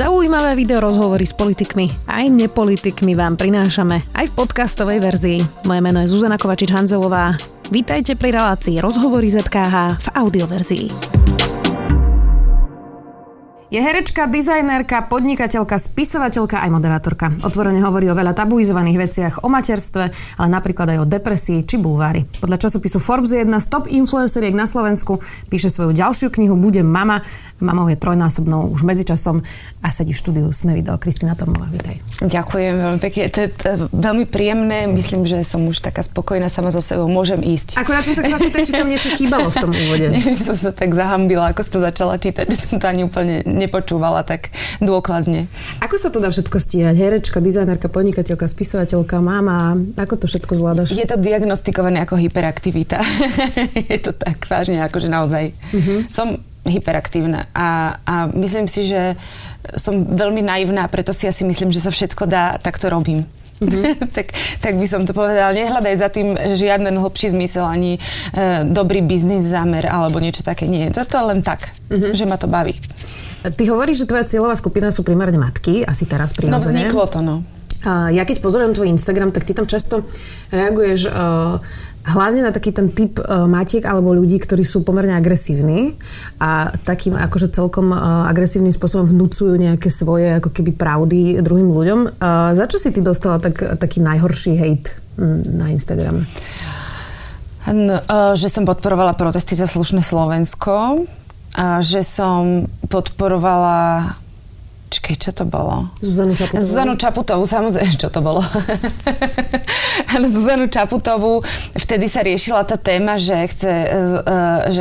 Zaujímavé video rozhovory s politikmi aj nepolitikmi vám prinášame aj v podcastovej verzii. Moje meno je Zuzana Kovačič-Hanzelová. Vítajte pri relácii Rozhovory ZKH v audioverzii. Je herečka, dizajnerka, podnikateľka, spisovateľka aj moderátorka. Otvorene hovorí o veľa tabuizovaných veciach, o materstve, ale napríklad aj o depresii či bulvári. Podľa časopisu Forbes je jedna z top influenceriek na Slovensku, píše svoju ďalšiu knihu Bude mama. Mamou je trojnásobnou už medzičasom a sedí v štúdiu Sme video. Kristína Tomová, vítaj. Ďakujem veľmi pekne. To je veľmi príjemné. Myslím, že som už taká spokojná sama so sebou. Môžem ísť. Akurát som sa chcela spýtať, či tam niečo chýbalo v tom úvode. Neviem, som sa tak zahambila, ako si to začala čítať, že som to ani úplne nepočúvala tak dôkladne. Ako sa to dá všetko stíhať? Herečka, dizajnerka, podnikateľka, spisovateľka, máma. Ako to všetko zvládaš? Je to diagnostikované ako hyperaktivita. Je to tak vážne, akože naozaj. Uh-huh. Som hyperaktívna a myslím si, že som veľmi naivná, preto si asi myslím, že sa všetko dá, tak to robím. Mm-hmm. tak by som to povedala. Nehľadaj za tým žiaden hlbší zmysel, ani dobrý biznis zámer alebo niečo také. Nie, to len tak, že ma to baví. Ty hovoríš, že tvoja cieľová skupina sú primárne matky, asi teraz prirodzene. No vzniklo to, no. Ja keď pozorujem tvoj Instagram, tak ty tam často reaguješ hlavne na taký ten typ matiek alebo ľudí, ktorí sú pomerne agresívni a takým akože celkom agresívnym spôsobom vnúcujú nejaké svoje ako keby pravdy druhým ľuďom. Za čo si ty dostala taký najhorší hejt na Instagrame? No, že som podporovala protesty za slušné Slovensko, že som podporovala... čo to bolo? Zuzanu Čaputovú, samozrejme, čo to bolo? Zuzanu Čaputovú, vtedy sa riešila tá téma, že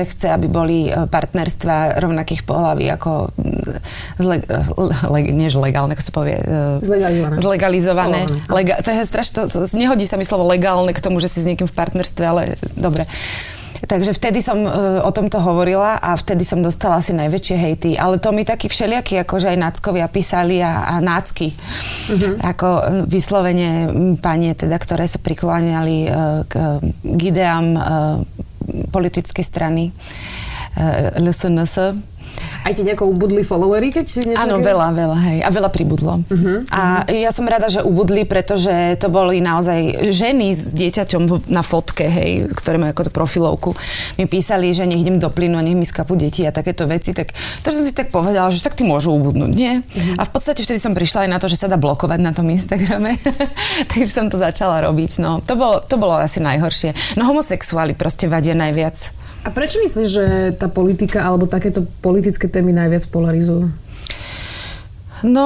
chce, aby boli partnerstva rovnakých pohlaví ako než legálne, ako sa povie. Zlegalizované. To je strašné, nehodí sa mi slovo legálne k tomu, že si s niekým v partnerstve, ale dobre. Takže vtedy som o tomto hovorila a vtedy som dostala asi najväčšie hejty. Ale to mi takí všelijakí, akože aj náckovia písali a nácky. Mm-hmm. Ako vyslovene panie, teda, ktoré sa prikláňali k ideám politickej strany LSNS. Aj ti nejako ubudli followery, keď si niečo... Áno, veľa, hej. A veľa pribudlo. Uh-huh. A ja som rada, že ubudli, pretože to boli naozaj ženy s dieťaťom na fotke, hej, ktoré majú ako tú profilovku. Mi písali, že nech idem do plynu a nech mi skapú deti a takéto veci. Tak to, že som si tak povedala, že tak ty môžu ubudnúť, nie? Uh-huh. A v podstate vtedy som prišla aj na to, že sa dá blokovať na tom Instagrame. Takže som to začala robiť. No, to bolo asi najhoršie. No homosexuáli proste vadia najviac. A prečo myslíš, že tá politika alebo takéto politické témy najviac polarizujú? No,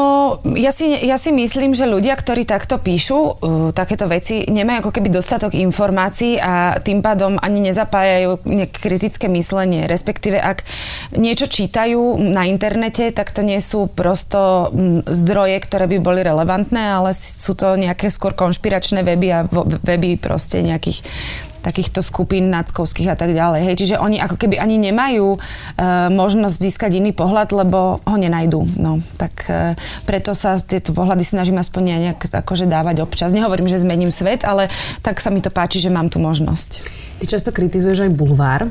ja si myslím, že ľudia, ktorí takto píšu takéto veci, nemajú ako keby dostatok informácií a tým pádom ani nezapájajú nejaké kritické myslenie. Respektíve, ak niečo čítajú na internete, tak to nie sú prosto zdroje, ktoré by boli relevantné, ale sú to nejaké skôr konšpiračné weby a weby proste nejakých takýchto skupín náckovských a tak ďalej. Hej, čiže oni ako keby ani nemajú možnosť získať iný pohľad, lebo ho nenajdú. No, tak preto sa tieto pohľady snažím aspoň nejak akože dávať občas. Nehovorím, že zmením svet, ale tak sa mi to páči, že mám tú možnosť. Ty často kritizuješ aj bulvár.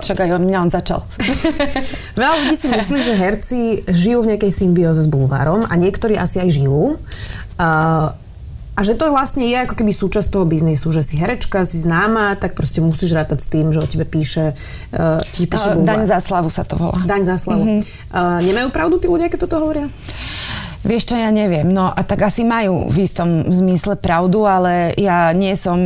Však aj on začal. Veľa ľudí si myslí, že herci žijú v nejakej symbióze s bulvárom a niektorí asi aj žijú. A že to vlastne je ako keby súčasť toho biznisu, že si herečka, si známa, tak proste musíš rátať s tým, že o tebe píše bulvár. Daň za slavu sa to volá. Daň za slavu. Mm-hmm. Nemajú pravdu tí ľudia, keď toto hovoria? Vieš čo, ja neviem. No a tak asi majú v istom zmysle pravdu, ale ja nie som...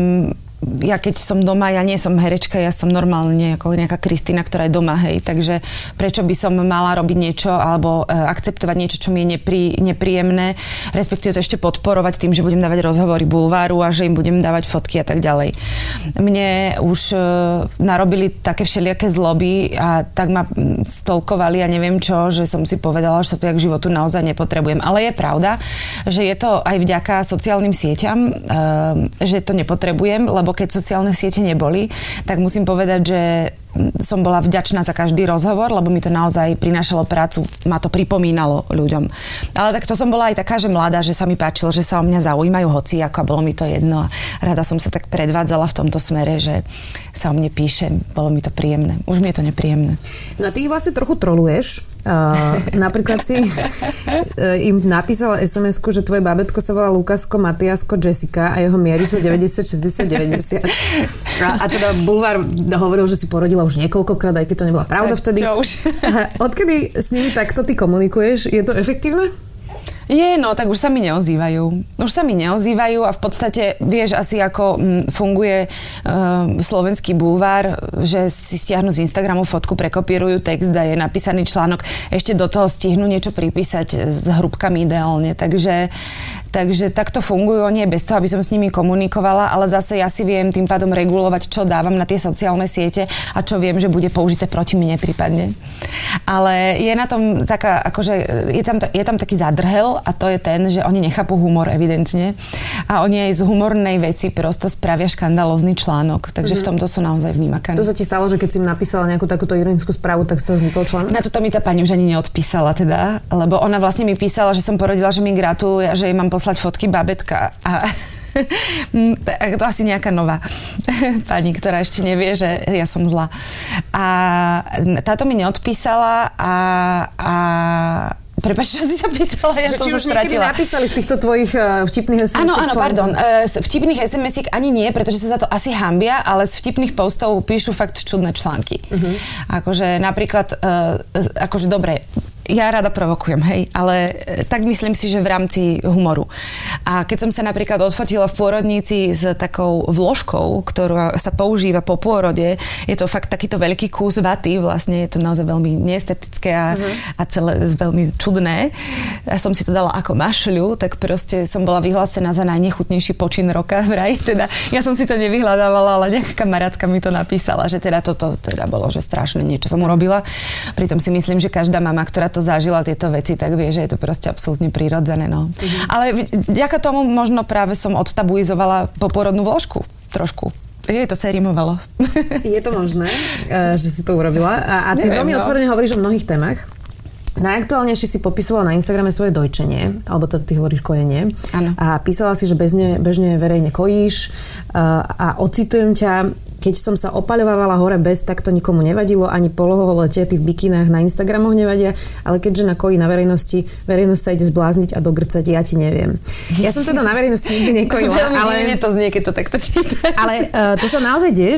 Ja keď som doma, ja nie som herečka, ja som normálne ako nejaká Kristína, ktorá je doma, hej. Takže prečo by som mala robiť niečo alebo akceptovať niečo, čo mi je nepríjemné, respektíve to ešte podporovať tým, že budem dávať rozhovory bulváru a že im budem dávať fotky a tak ďalej. Mne už narobili také všelijaké zloby a tak ma stolkovali a neviem čo, že som si povedala, že sa to ja k životu naozaj nepotrebujem. Ale je pravda, že je to aj vďaka sociálnym sieťam, že to nepotrebujem, lebo keď sociálne siete neboli, tak musím povedať, že som bola vďačná za každý rozhovor, lebo mi to naozaj prinášalo prácu, ma to pripomínalo ľuďom. Ale tak to som bola aj taká, že mladá, že sa mi páčilo, že sa o mňa zaujímajú hoci, ako a bolo mi to jedno. A rada som sa tak predvádzala v tomto smere, že sa o mne píše, bolo mi to príjemné. Už mi je to nepríjemné. No a ty ich vlastne trochu troluješ. Napríklad si im napísala SMS-ku, že tvoje babetko sa volá Lukasko, Matiasko, Jessica a jeho miery sú 90, 60, 90. A teda Bulvár hovoril, že si porodila už niekoľkokrát, aj keď to nebola pravda vtedy. Čo už? Odkedy s nimi takto ty komunikuješ? Je to efektívne? Je, no, tak už sa mi neozývajú. Už sa mi neozývajú a v podstate vieš asi, ako funguje slovenský bulvár, že si stiahnu z Instagramu fotku, prekopírujú text a je napísaný článok. Ešte do toho stihnú niečo pripísať s hrubkami ideálne. Takže takto fungujú nie bez toho, aby som s nimi komunikovala, ale zase ja si viem tým pádom regulovať, čo dávam na tie sociálne siete a čo viem, že bude použité proti mne prípadne. Ale je na tom taká, akože je tam taký zadrhel, a to je ten, že oni nechápu humor evidentne a oni aj z humornej veci prosto spravia škandalózny článok, takže v tomto sú naozaj vnímakaní. To sa ti stalo, že keď si im napísala nejakú takúto ironickú správu, tak z toho vznikol článok? Na toto mi tá pani už ani neodpísala teda, lebo ona vlastne mi písala, že som porodila, že mi gratuluje a že jej mám poslať fotky babetka a to asi nejaká nová pani, ktorá ešte nevie, že ja som zlá. A táto mi neodpísala a prepáč, čo si sa pýtala, ja že som sa stratila. Či napísali z týchto tvojich vtipných SMS-iek? Áno, pardon. Z vtipných SMS-iek ani nie, pretože sa za to asi hambia, ale z vtipných postov píšu fakt čudné články. Uh-huh. Akože napríklad, akože dobre, ja rada provokujem, hej, ale tak myslím si, že v rámci humoru. A keď som sa napríklad odfotila v pôrodnici s takou vložkou, ktorá sa používa po pôrode, je to fakt takýto veľký kus vaty, vlastne je to naozaj veľmi neestetické a celé veľmi čudné. Ja som si to dala ako mašľu, tak proste som bola vyhlásená za najnechutnejší počin roka vraj. Teda ja som si to nevyhľadávala, ale nejaká kamarátka mi to napísala, že teda toto teda bolo, že strašné niečo som urobila. Pritom si myslím, že každá mama, ktorá to zažila tieto veci, tak vie, že je to proste absolútne prirodzené. No. Mhm. Ale vďaka tomu možno práve som odtabuizovala poporodnú vložku. Trošku. Je to sa rimovalo. Je to možné, že si to urobila. A ty veľmi otvorene hovoríš o mnohých témach. Najaktuálnejšie si popísala na Instagrame svoje dojčenie, alebo teda ty hovoríš kojenie. Áno. A písala si, že bežne verejne kojíš a ocitujem ťa: keď som sa opaľovávala hore bez, tak to nikomu nevadilo, ani poloholete, ty v bikinách na Instagramoch nevadia, ale keďže na koji na verejnosti, verejnosť sa ide zblázniť a dogrcať, ja ti neviem. Ja som teda na verejnosti nikdy nekojila, ale... Veľmi to znie, keď to takto čítaš. Ale to sa naozaj deje,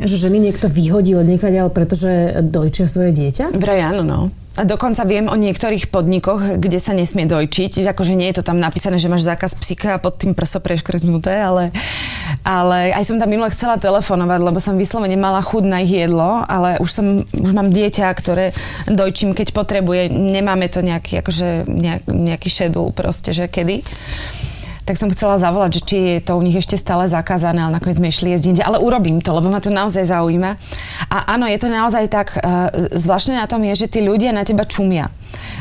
že ženy niekto vyhodí od niekaďal, pretože dojčia svoje dieťa? Vraj áno, no. A dokonca viem o niektorých podnikoch, kde sa nesmie dojčiť. Akože nie je to tam napísané, že máš zákaz psíka a pod tým prso preškrtnuté, ale aj som tam minule chcela telefonovať, lebo som vyslovene mala chuť na ich jedlo, ale už mám dieťa, ktoré dojčím, keď potrebuje. Nemáme to nejaký, akože, nejaký schedule proste, že kedy. Tak som chcela zavolať, že či je to u nich ešte stále zakázané, ale nakoniec sme išli jesť inde. Ale urobím to, lebo ma to naozaj zaujíma. A áno, je to naozaj tak, zvláštne na tom je, že tí ľudia na teba čumia.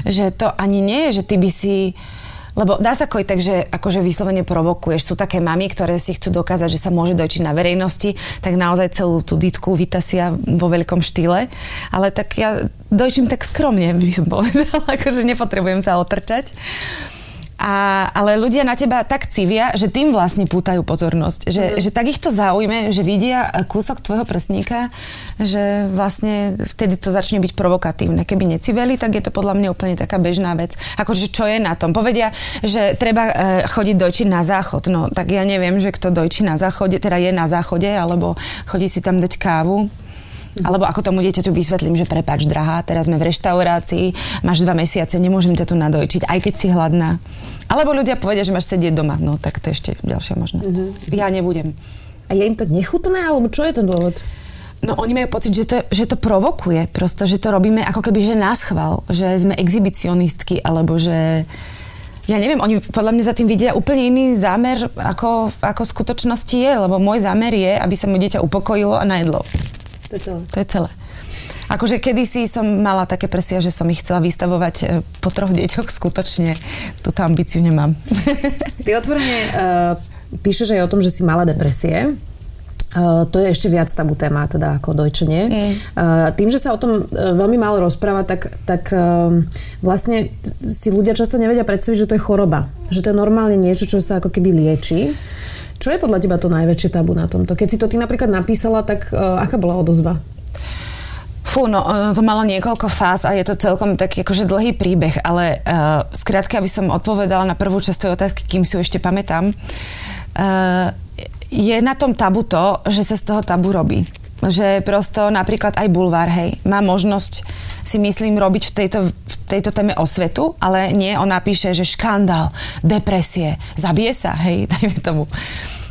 Že to ani nie je, že ty by si... Lebo dá sa kojiť tak, že akože vyslovene provokuješ. Sú také mami, ktoré si chcú dokázať, že sa môže dojčiť na verejnosti, tak naozaj celú tú dítku vytasia vo veľkom štýle. Ale tak ja dojčím tak skromne, by som povedala, akože nepotrebujem sa otrčať. Ale ľudia na teba tak civia, že tým vlastne pútajú pozornosť. Že tak ich to zaujme, že vidia kúsok tvojho prsníka, že vlastne vtedy to začne byť provokatívne. Keby neciveli, tak je to podľa mňa úplne taká bežná vec. Akože čo je na tom? Povedia, že treba chodiť dojčiť na záchod. No tak ja neviem, že kto dojčí na záchode, teda je na záchode, alebo chodí si tam dať kávu. Alebo ako tomu dieťaťu vysvetlím, že prepáč, drahá, teraz sme v reštaurácii, máš 2 mesiace, nemôžem ťa tu nadojčiť, aj keď si hladná. Alebo ľudia povedia, že máš sedieť doma. No tak to je ešte ďalšia možnosť. Ja nebudem. A je im to nechutné, alebo čo je ten dôvod? No oni majú pocit, že to provokuje, prosto, že to robíme ako keby, že naschval, že sme exhibicionistky, alebo že... Ja neviem, oni podľa mňa za tým vidia úplne iný zámer, ako v skutočnosti je, lebo môj zámer je, aby sa mu dieťa upokojilo a najedlo. To je celé. Akože kedysi som mala také prsia, že som ich chcela vystavovať po 3 deťoch, skutočne túto ambíciu nemám. Ty otvorene píšeš aj o tom, že si mala depresie. To je ešte viac tabu téma, teda ako dojčenie. Tým, že sa o tom veľmi málo rozpráva, tak vlastne si ľudia často nevedia predstaviť, že to je choroba. Že to je normálne niečo, čo sa ako keby lieči. Čo je podľa teba to najväčšie tabu na tomto? Keď si to ty napríklad napísala, tak aká bola odozva? No, to malo niekoľko fáz a je to celkom taký akože dlhý príbeh, ale skrátka, aby som odpovedala na prvú časť tej otázky, kým si ju ešte pamätám, je na tom tabu to, že sa z toho tabu robí. Že prosto napríklad aj bulvár, hej, má možnosť, si myslím, robiť v tejto téme osvetu, ale nie, on napíše, že škandál, depresie, zabije sa, hej, dajme tomu.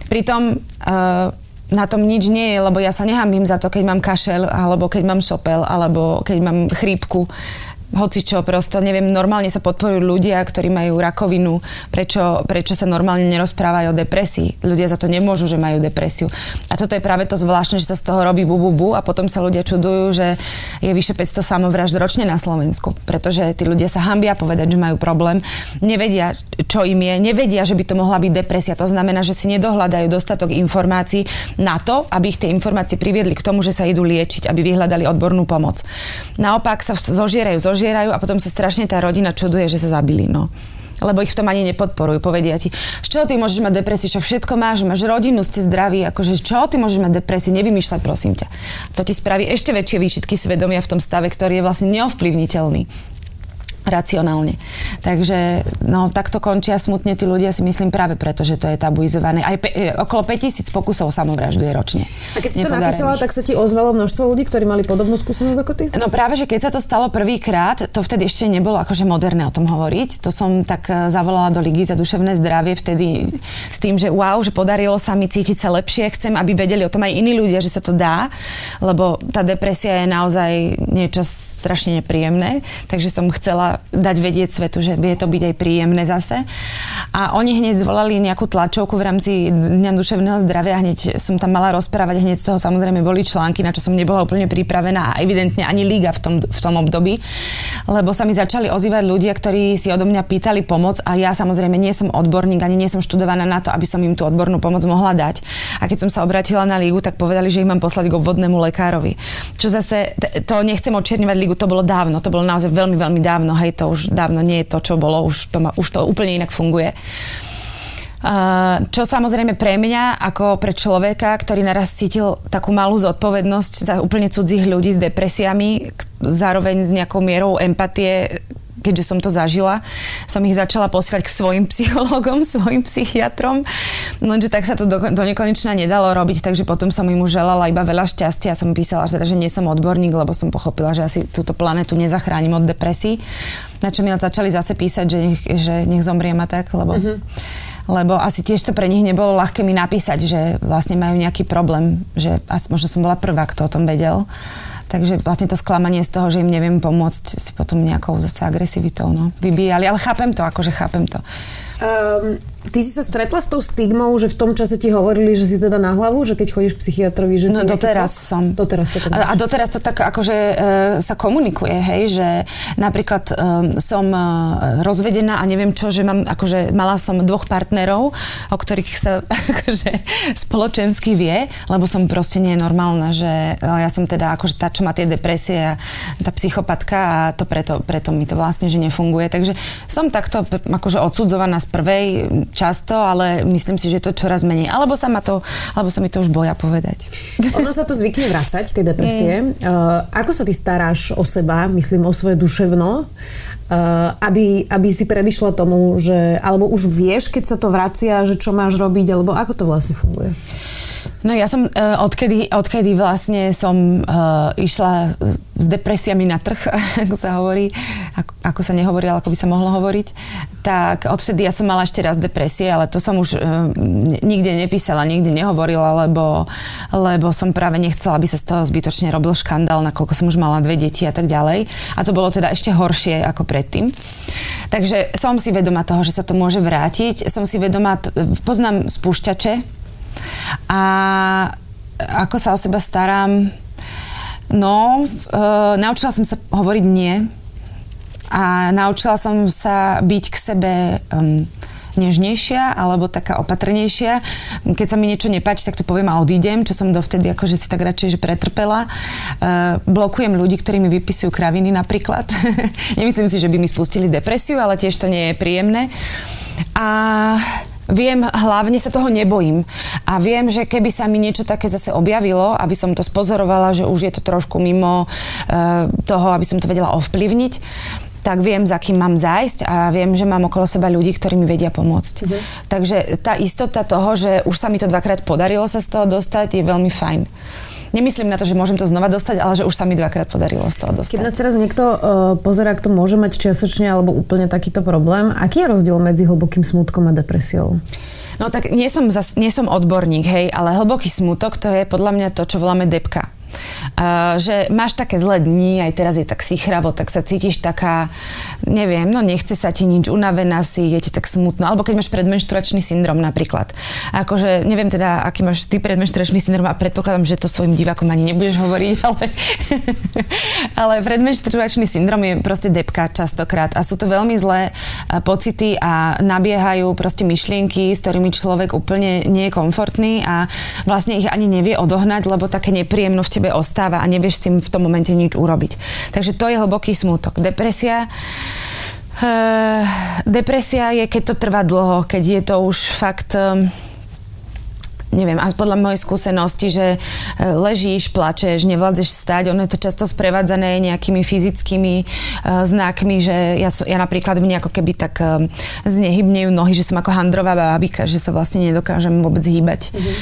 Pritom... na tom nič nie je, lebo ja sa nehambím za to, keď mám kašel, alebo keď mám šopel, alebo keď mám chrípku. Hocičo, prosto, neviem, normálne sa podporujú ľudia, ktorí majú rakovinu. Prečo sa normálne nerozprávajú o depresii? Ľudia za to nemôžu, že majú depresiu. A toto je práve to zvláštne, že sa z toho robí bu. A potom sa ľudia čudujú, že je vyše 500 samovrážd ročne na Slovensku. Pretože tí ľudia sa hambia povedať, že majú problém. Nevedia, čo im je. Nevedia, že by to mohla byť depresia. To znamená, že si nedohľadajú dostatok informácií na to, aby ich tie informácie priviedli k tomu, že sa idú liečiť, aby vyhľadali odbornú pomoc. Naopak sa zožierajú a potom sa strašne tá rodina čuduje, že sa zabili, no. Lebo ich v tom ani nepodporujú. Povedia ti, čo ty môžeš mať depresiu, však všetko máš, máš rodinu, ste zdraví, akože čo ty môžeš mať depresiu, nevymýšľaj, prosím ťa. To ti spraví ešte väčšie výčitky svedomia v tom stave, ktorý je vlastne neovplyvniteľný racionálne. Takže, no, takto končia smutne tí ľudia, si myslím, práve preto, že to je tabuizované. Aj okolo 5000 pokusov samovraždu je ročne. A keď si to napísala, tak sa ti ozvalo množstvo ľudí, ktorí mali podobnú skúsenosť ako ty? No práve, že keď sa to stalo prvýkrát, to vtedy ešte nebolo akože moderné o tom hovoriť. To som tak zavolala do Ligy za duševné zdravie vtedy s tým, že wow, že podarilo sa mi cítiť sa lepšie. Chcem, aby vedeli o tom aj iní ľudia, že sa to dá, lebo tá depresia je naozaj niečo strašne nepríjemné. Takže som chcela dať vedieť svetu, že vie to byť aj príjemné zase. A oni hneď zvolali nejakú tlačovku v rámci Dňa duševného zdravia. Hneď som tam mala rozprávať, hneď z toho samozrejme boli články, na čo som nebola úplne pripravená a evidentne ani Liga v tom období. Lebo sa mi začali ozývať ľudia, ktorí si odo mňa pýtali pomoc a ja samozrejme nie som odborník, ani nie som študovaná na to, aby som im tú odbornú pomoc mohla dať. A keď som sa obratila na Ligu, tak povedali, že ich mám poslať k obvodnému lekárovi. Čo zase, to nechcem odčierňovať Ligu, to bolo dávno, to bolo naozaj veľmi, veľmi dávno. Hej, to už dávno nie je to, čo bolo, už to úplne inak funguje. Čo samozrejme pre mňa, ako pre človeka, ktorý naraz cítil takú malú zodpovednosť za úplne cudzích ľudí s depresiami, zároveň s nejakou mierou empatie, keďže som to zažila, som ich začala posielať k svojim psychologom, svojim psychiatrom, lenže tak sa to do nekonečna nedalo robiť, takže potom som im už želala iba veľa šťastia a som písala, že nie som odborník, lebo som pochopila, že asi túto planetu nezachránim od depresí. Na čo mi začali zase písať, že nech zomriem a tak, lebo asi tiež to pre nich nebolo ľahké mi napísať, že vlastne majú nejaký problém, že asi možno som bola prvá, kto o tom vedel. Takže vlastne to sklamanie z toho, že im neviem pomôcť, si potom nejakou zase agresivitou, no, vybíjali. Ale chápem to, akože chápem to. Ty si sa stretla s tou stigmou, že v tom čase ti hovorili, že si to dá na hlavu, že keď chodíš k psychiatrovi, že si... No doteraz som. A doteraz to tak akože sa komunikuje, hej, že napríklad som rozvedená a neviem čo, že mám, akože mala som dvoch partnerov, o ktorých sa akože spoločensky vie, lebo som proste nenormálna, že ja som teda akože tá, čo má tie depresie a tá psychopatka a to preto mi to vlastne, že nefunguje. Takže som takto akože odsudzovaná z prvej často, ale myslím si, že to čoraz menej. Alebo sa mi to už boja povedať. Ono sa to zvykne vracať, tie depresie. Ako sa ty staráš o seba, myslím o svoje duševno, aby si predišla tomu, že alebo už vieš, keď sa to vracia, že čo máš robiť, alebo ako to vlastne funguje? No ja som, odkedy vlastne som išla s depresiami na trh, ako sa hovorí, ako sa nehovorí, ale ako by sa mohlo hovoriť, tak odvtedy ja som mala ešte raz depresie, ale to som už nikde nepísala, nikde nehovorila, lebo som práve nechcela, aby sa z toho zbytočne robil škandál, nakoľko som už mala 2 deti a tak ďalej. A to bolo teda ešte horšie ako predtým. Takže som si vedomá toho, že sa to môže vrátiť. Som si vedomá, poznám spúšťače. A ako sa o seba starám? No, naučila som sa hovoriť nie a naučila som sa byť k sebe nežnejšia alebo taká opatrnejšia. Keď sa mi niečo nepáči, tak to poviem a odídem, čo som dovtedy akože si tak radšej že pretrpela. Blokujem ľudí, ktorí mi vypisujú kraviny napríklad. Nemyslím si, že by mi spustili depresiu, ale tiež to nie je príjemné. A viem, hlavne sa toho nebojím. A viem, že keby sa mi niečo také zase objavilo, aby som to spozorovala, že už je to trošku mimo toho, aby som to vedela ovplyvniť, tak viem, za kým mám zájsť a viem, že mám okolo seba ľudí, ktorí mi vedia pomôcť. Mhm. Takže tá istota toho, že už sa mi to dvakrát podarilo sa z toho dostať, je veľmi fajn. Nemyslím na to, že môžem to znova dostať, ale že už sa mi dvakrát podarilo z toho dostať. Keď nás teraz niekto pozerá, kto môže mať čiastočne alebo úplne takýto problém, aký je rozdiel medzi hlbokým smútkom a depresiou? No tak nie som odborník, hej, ale hlboký smútok, to je podľa mňa to, čo voláme depka. Že máš také zlé dni, aj teraz je tak sichravo, tak sa cítiš taká, neviem, no nechce sa ti nič, unavená si, je ti tak smutno. Alebo keď máš predmenštruačný syndrom napríklad. Akože, neviem teda, aký máš ty predmenštruačný syndrom a predpokladám, že to svojim divákom ani nebudeš hovoriť, ale predmenštruačný syndrom je proste depka častokrát a sú to veľmi zlé pocity a nabiehajú proste myšlienky, s ktorými človek úplne nie je komfortný a vlastne ich ani nevie odohnať, lebo také nepríjemno v tebe ostáva a nevieš s tým v tom momente nič urobiť. Takže to je hlboký smútok. Depresia je, keď to trvá dlho, keď je to už fakt neviem, a podľa mojej skúsenosti, že ležíš, plačeš, nevládzeš vstať, ono je to často sprevádzané nejakými fyzickými znakmi, že ja napríklad mne ako keby tak znehybnejú nohy, že som ako handrová bábika, že sa vlastne nedokážem vôbec hýbať. Mhm.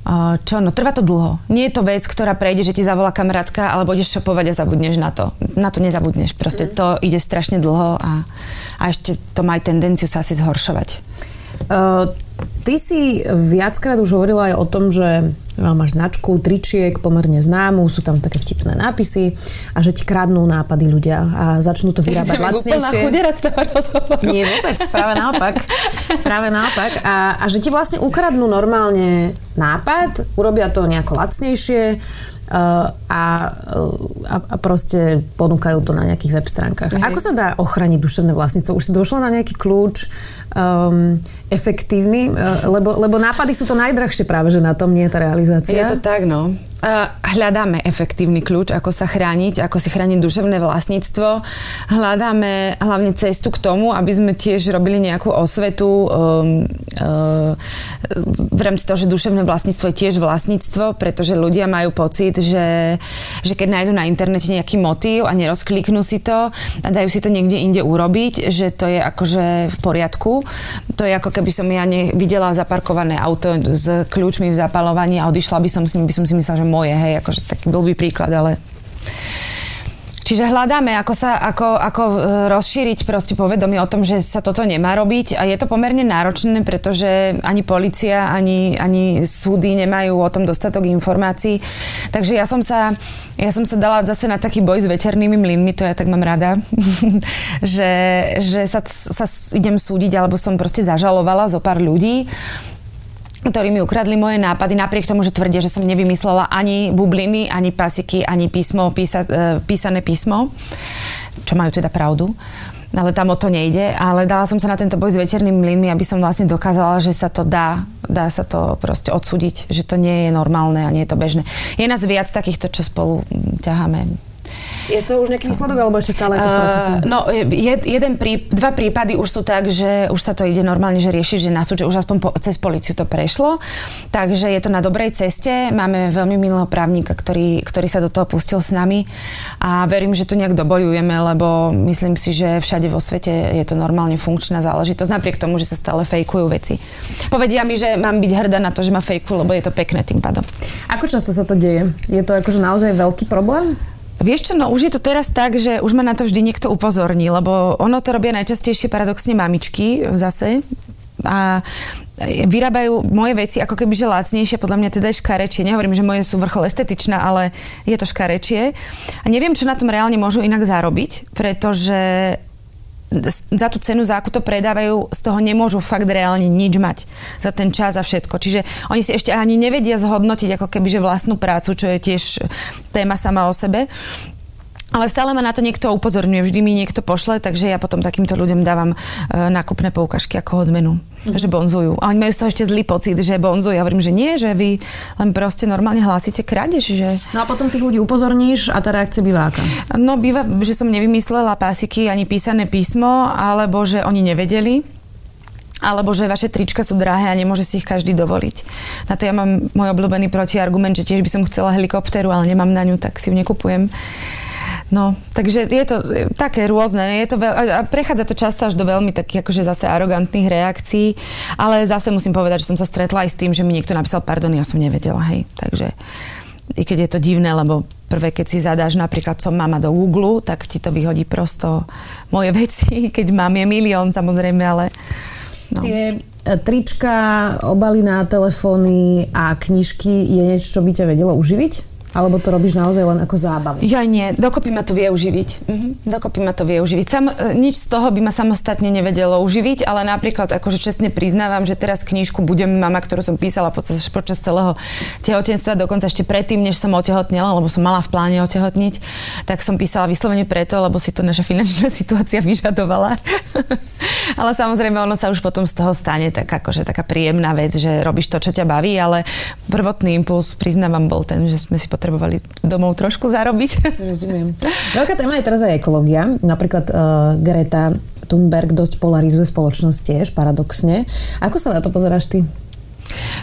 A trvá to dlho. Nie je to vec, ktorá prejde, že ti zavolá kamarátka, alebo budeš šopovať a zabudneš na to. Na to nezabudneš. Proste to ide strašne dlho a ešte to má aj tendenciu sa asi zhoršovať. Ty si viackrát už hovorila aj o tom, že máš značku tričiek, pomerne známu, sú tam také vtipné nápisy a že ti kradnú nápady ľudia a začnú to vyrábať lacnejšie. Nie, vôbec, práve naopak. A že ti vlastne ukradnú normálne nápad, urobia to nejako lacnejšie a proste ponúkajú to na nejakých web stránkach. Hej. Ako sa dá ochraniť duševné vlastníctvo? Už si došla na nejaký kľúč efektívny? Lebo nápady sú to najdrahšie práve, že na tom nie je tá realizácia. Je to tak, no. Hľadáme efektívny kľúč, ako sa chrániť, ako si chrániť duševné vlastníctvo. Hľadáme hlavne cestu k tomu, aby sme tiež robili nejakú osvetu v rámci toho, že duševné vlastníctvo je tiež vlastníctvo, pretože ľudia majú pocit, že keď nájdu na internete nejaký motív a nerozkliknú si to a dajú si to niekde inde urobiť, že to je akože v poriadku. To je ako keby som ja videla zaparkované auto s kľúčmi v zapalovaní a odišla by som s ním, by som si myslela, že moje, hej, akože taký blbý príklad, ale... Čiže hľadáme, ako rozšíriť proste povedomie o tom, že sa toto nemá robiť a je to pomerne náročné, pretože ani polícia, ani súdy nemajú o tom dostatok informácií. Takže ja som sa dala zase na taký boj s veternými mlynmi, to ja tak mám rada, že sa idem súdiť, alebo som proste zažalovala zo pár ľudí, ktorí mi ukradli moje nápady, napriek tomu, že tvrdia, že som nevymyslela ani bubliny, ani pasiky, ani písmo, písané písmo, čo majú teda pravdu, ale tam o to nejde, ale dala som sa na tento boj s veternými mlynmi, aby som vlastne dokázala, že sa to dá sa to proste odsúdiť, že to nie je normálne a nie je to bežné. Je nás viac takýchto, čo spolu ťaháme. Je z toho už nejaký výsledok, alebo ešte stále je to v procese? Dva prípady už sú tak, že už sa to ide normálne že riešiť, že na súde už aspoň cez políciu to prešlo. Takže je to na dobrej ceste. Máme veľmi milého právnika, ktorý sa do toho pustil s nami a verím, že to nejak dobojujeme, lebo myslím si, že všade vo svete je to normálne funkčná záležitosť, napriek tomu, že sa stále fejkujú veci. Povedia mi, že mám byť hrdá na to, že ma fejkujú, lebo je to pekné tým pádom. Ako často sa to deje? Je to akože naozaj veľký problém? Vieš čo, no už je to teraz tak, že už ma na to vždy niekto upozorní, lebo ono to robia najčastejšie paradoxne mamičky zase a vyrábajú moje veci ako keby že lacnejšie, podľa mňa teda je škarečie. Nehovorím, že moje sú vrchol estetičná, ale je to škarečie. A neviem, čo na tom reálne môžu inak zarobiť, pretože za tú cenu, za akú to predávajú, z toho nemôžu fakt reálne nič mať za ten čas a všetko. Čiže oni si ešte ani nevedia zhodnotiť ako keby že vlastnú prácu, čo je tiež téma sama o sebe. Ale stále ma na to niekto upozorňuje, vždy mi niekto pošle, takže ja potom takýmto ľuďom dávam nákupné poukažky ako odmenu, že bonzujú. A oni majú z toho ešte zlý pocit, že bonzujú. Ja hovorím, že nie, že vy len proste normálne hlásite krádež, že... No a potom tých ľudí upozorníš a tá reakcia býva aká? No býva, že som nevymyslela pásiky ani písané písmo, alebo že oni nevedeli, alebo že vaše trička sú drahé a nemôže si ich každý dovoliť. Na to ja mám môj obľúbený protiargument, že tiež by som chcela helikoptéru, ale nemám na ňu, tak si ju nekupujem. No, takže je to také rôzne. Prechádza to často až do veľmi takých akože zase arogantných reakcií, ale zase musím povedať, že som sa stretla aj s tým, že mi niekto napísal pardon, ja som nevedela, hej. Takže i keď je to divné, lebo prvé, keď si zadáš napríklad som mama do Google, tak ti to vyhodí prosto moje veci, keď mám je milión samozrejme, ale no. Tie trička, obaly na telefóny a knižky je niečo, čo by ťa vedelo uživiť? Alebo to robíš naozaj len ako zábavu? Ja nie, dokopy ma to vie uživiť. Dokopy ma to vie uživiť. Nič z toho by ma samostatne nevedelo uživiť, ale napríklad, akože čestne priznávam, že teraz knižku Budem mama, ktorú som písala počas celého tehotenstva, dokonca ešte predtým, než som otehotnela, lebo som mala v pláne otehotniť, tak som písala vyslovene preto, lebo si to naša finančná situácia vyžadovala. Ale samozrejme, ono sa už potom z toho stane tak akože taká príjemná vec, že robíš to, čo ťa baví, ale prvotný impuls, priznávam, bol ten, že sme si potrebovali domov trošku zarobiť. Rozumiem. Veľká téma je teraz aj ekológia. Napríklad Greta Thunberg dosť polarizuje spoločnosť tiež, paradoxne. Ako sa na to pozeráš ty?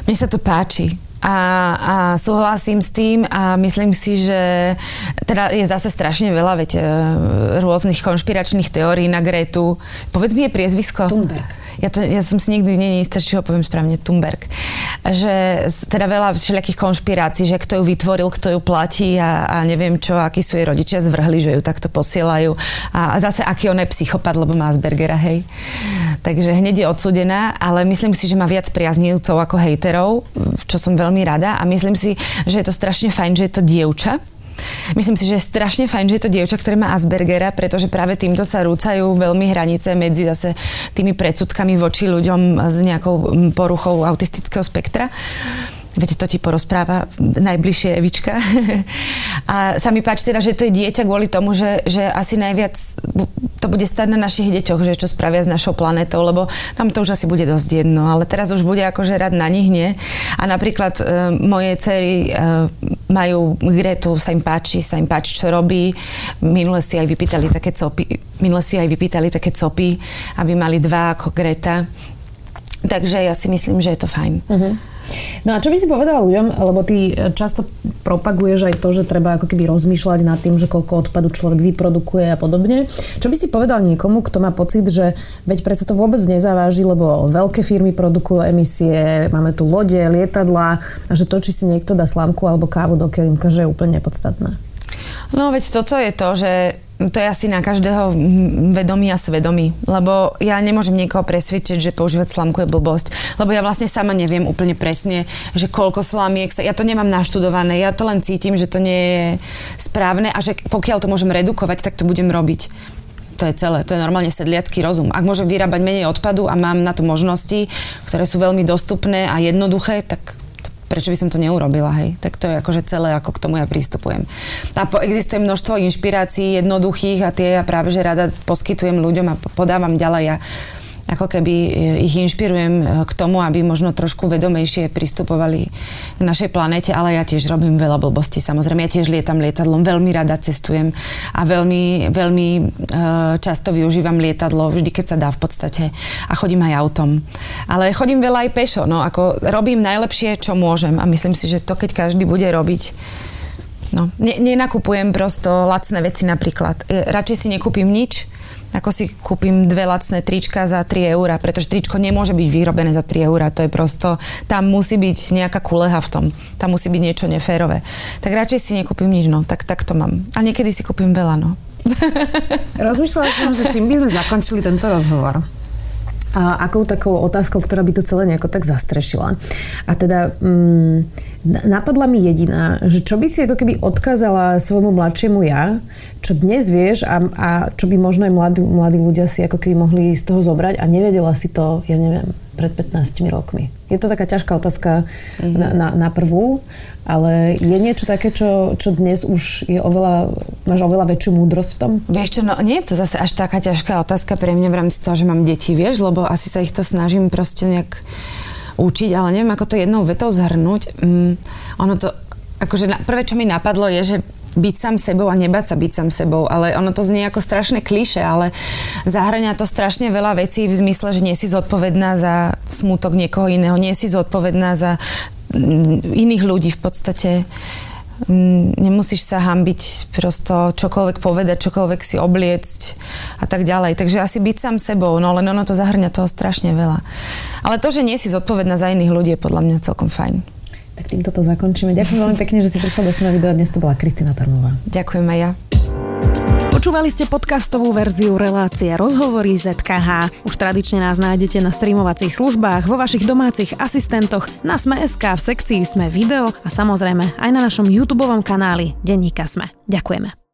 Mne sa to páči. A súhlasím s tým a myslím si, že teda je zase strašne veľa rôznych konšpiračných teórií na Gretu. Povedz mi jej priezvisko. Thunberg. Ja som si nikdy nie istá, či ho poviem správne, Thunberg. Že teda veľa všelijakých konšpirácií, že kto ju vytvoril, kto ju platí a neviem čo, akí sú jej rodičia zvrhli, že ju takto posielajú. A zase aký on je psychopat, lebo má Aspergera, hej. Takže hneď je odsudená, ale myslím si, že má viac priaznivcov ako hejterov, čo som veľmi rada a myslím si, že je to strašne fajn, že je to dievča. Myslím si, že je strašne fajn, že je to dievča, ktoré má Aspergera, pretože práve týmto sa rúcajú veľmi hranice medzi zase tými predsudkami voči ľuďom s nejakou poruchou autistického spektra. Veď to ti porozpráva najbližšie Evička. A sa mi páči teda, že to je dieťa kvôli tomu, že asi najviac to bude stať na našich deťoch, že čo spravia s našou planetou, lebo nám to už asi bude dosť jedno. Ale teraz už bude akože rád na nich, nie? A napríklad moje dcery majú Gretu, sa im páči, čo robí. Minule si aj vypýtali také copy, aby mali dva ako Greta. Takže ja si myslím, že je to fajn. Uh-huh. No a čo by si povedala ľuďom, lebo ty často propaguješ aj to, že treba ako keby rozmýšľať nad tým, že koľko odpadu človek vyprodukuje a podobne. Čo by si povedal niekomu, kto má pocit, že veď predsa to vôbec nezaváži, lebo veľké firmy produkujú emisie, máme tu lode, lietadlá a že to, či si niekto dá slámku alebo kávu do kelímka, že je úplne nepodstatné. No veď toto je to, že to je asi na každého vedomí a svedomí, lebo ja nemôžem niekoho presvedčiť, že používať slamku je blbosť, lebo ja vlastne sama neviem úplne presne, že koľko slamiek ja to nemám naštudované, ja to len cítim, že to nie je správne a že pokiaľ to môžem redukovať, tak to budem robiť. To je celé, to je normálne sedliacky rozum. Ak môžem vyrábať menej odpadu a mám na to možnosti, ktoré sú veľmi dostupné a jednoduché, tak prečo by som to neurobila, hej? Tak to je akože celé, ako k tomu ja prístupujem. Existuje množstvo inšpirácií jednoduchých a tie ja práve, že rada poskytujem ľuďom a podávam ďalej a ako keby ich inšpirujem k tomu, aby možno trošku vedomejšie pristupovali k našej planete, ale ja tiež robím veľa blbostí, samozrejme. Ja tiež lietam lietadlom, veľmi rada cestujem a veľmi, veľmi často využívam lietadlo, vždy, keď sa dá v podstate. A chodím aj autom. Ale chodím veľa aj pešo, no ako robím najlepšie, čo môžem a myslím si, že to, keď každý bude robiť, no, nenakupujem prosto lacné veci napríklad. Radšej si nekúpim nič, ako si kúpim dve lacné trička za 3 eurá, pretože tričko nemôže byť vyrobené za 3 eurá, to je prosto, tam musí byť nejaká kuleha v tom, tam musí byť niečo neférové. Tak radšej si nekúpim nič, no, tak to mám. A niekedy si kúpim veľa, no. Rozmýšľala som, že čím by sme zakončili tento rozhovor. A akou takou otázkou, ktorá by to celé nejako tak zastrešila. A teda napadla mi jediná, že čo by si ako keby odkázala svojmu mladšiemu ja, čo dnes vieš a čo by možno aj mladí ľudia si ako keby mohli z toho zobrať a nevedela si to, ja neviem, pred 15 rokmi? Je to taká ťažká otázka na prvú, ale je niečo také, čo dnes už je máš oveľa väčšiu múdrosť v tom? Vieš čo, no nie je to zase až taká ťažká otázka pre mňa v rámci toho, že mám deti, vieš, lebo asi sa ich to snažím proste nejak učiť, ale neviem, ako to jednou vetou zhrnúť. Ono to, akože prvé, čo mi napadlo, je, že byť sám sebou a nebáť sa byť sám sebou, ale ono to znie ako strašné klišé, ale zahŕňa to strašne veľa vecí v zmysle, že nie si zodpovedná za smútok niekoho iného, nie si zodpovedná za iných ľudí v podstate. Nemusíš sa hanbiť prosto čokoľvek povedať, čokoľvek si obliecť a tak ďalej. Takže asi byť sám sebou, no len ono to zahŕňa toho strašne veľa. Ale to, že nie si zodpovedná za iných ľudí, je podľa mňa celkom fajn. Tak týmto to zakončíme. Ďakujem veľmi pekne, že si prišla do Sme videa. Dnes to bola Kristína Tomová. Ďakujem aj ja. Počúvali ste podcastovú verziu relácie Rozhovory ZKH. Už tradične nás nájdete na streamovacích službách, vo vašich domácich asistentoch, na Sme.sk, v sekcii Sme video a samozrejme aj na našom YouTubeovom kanáli Denníka Sme. Ďakujeme.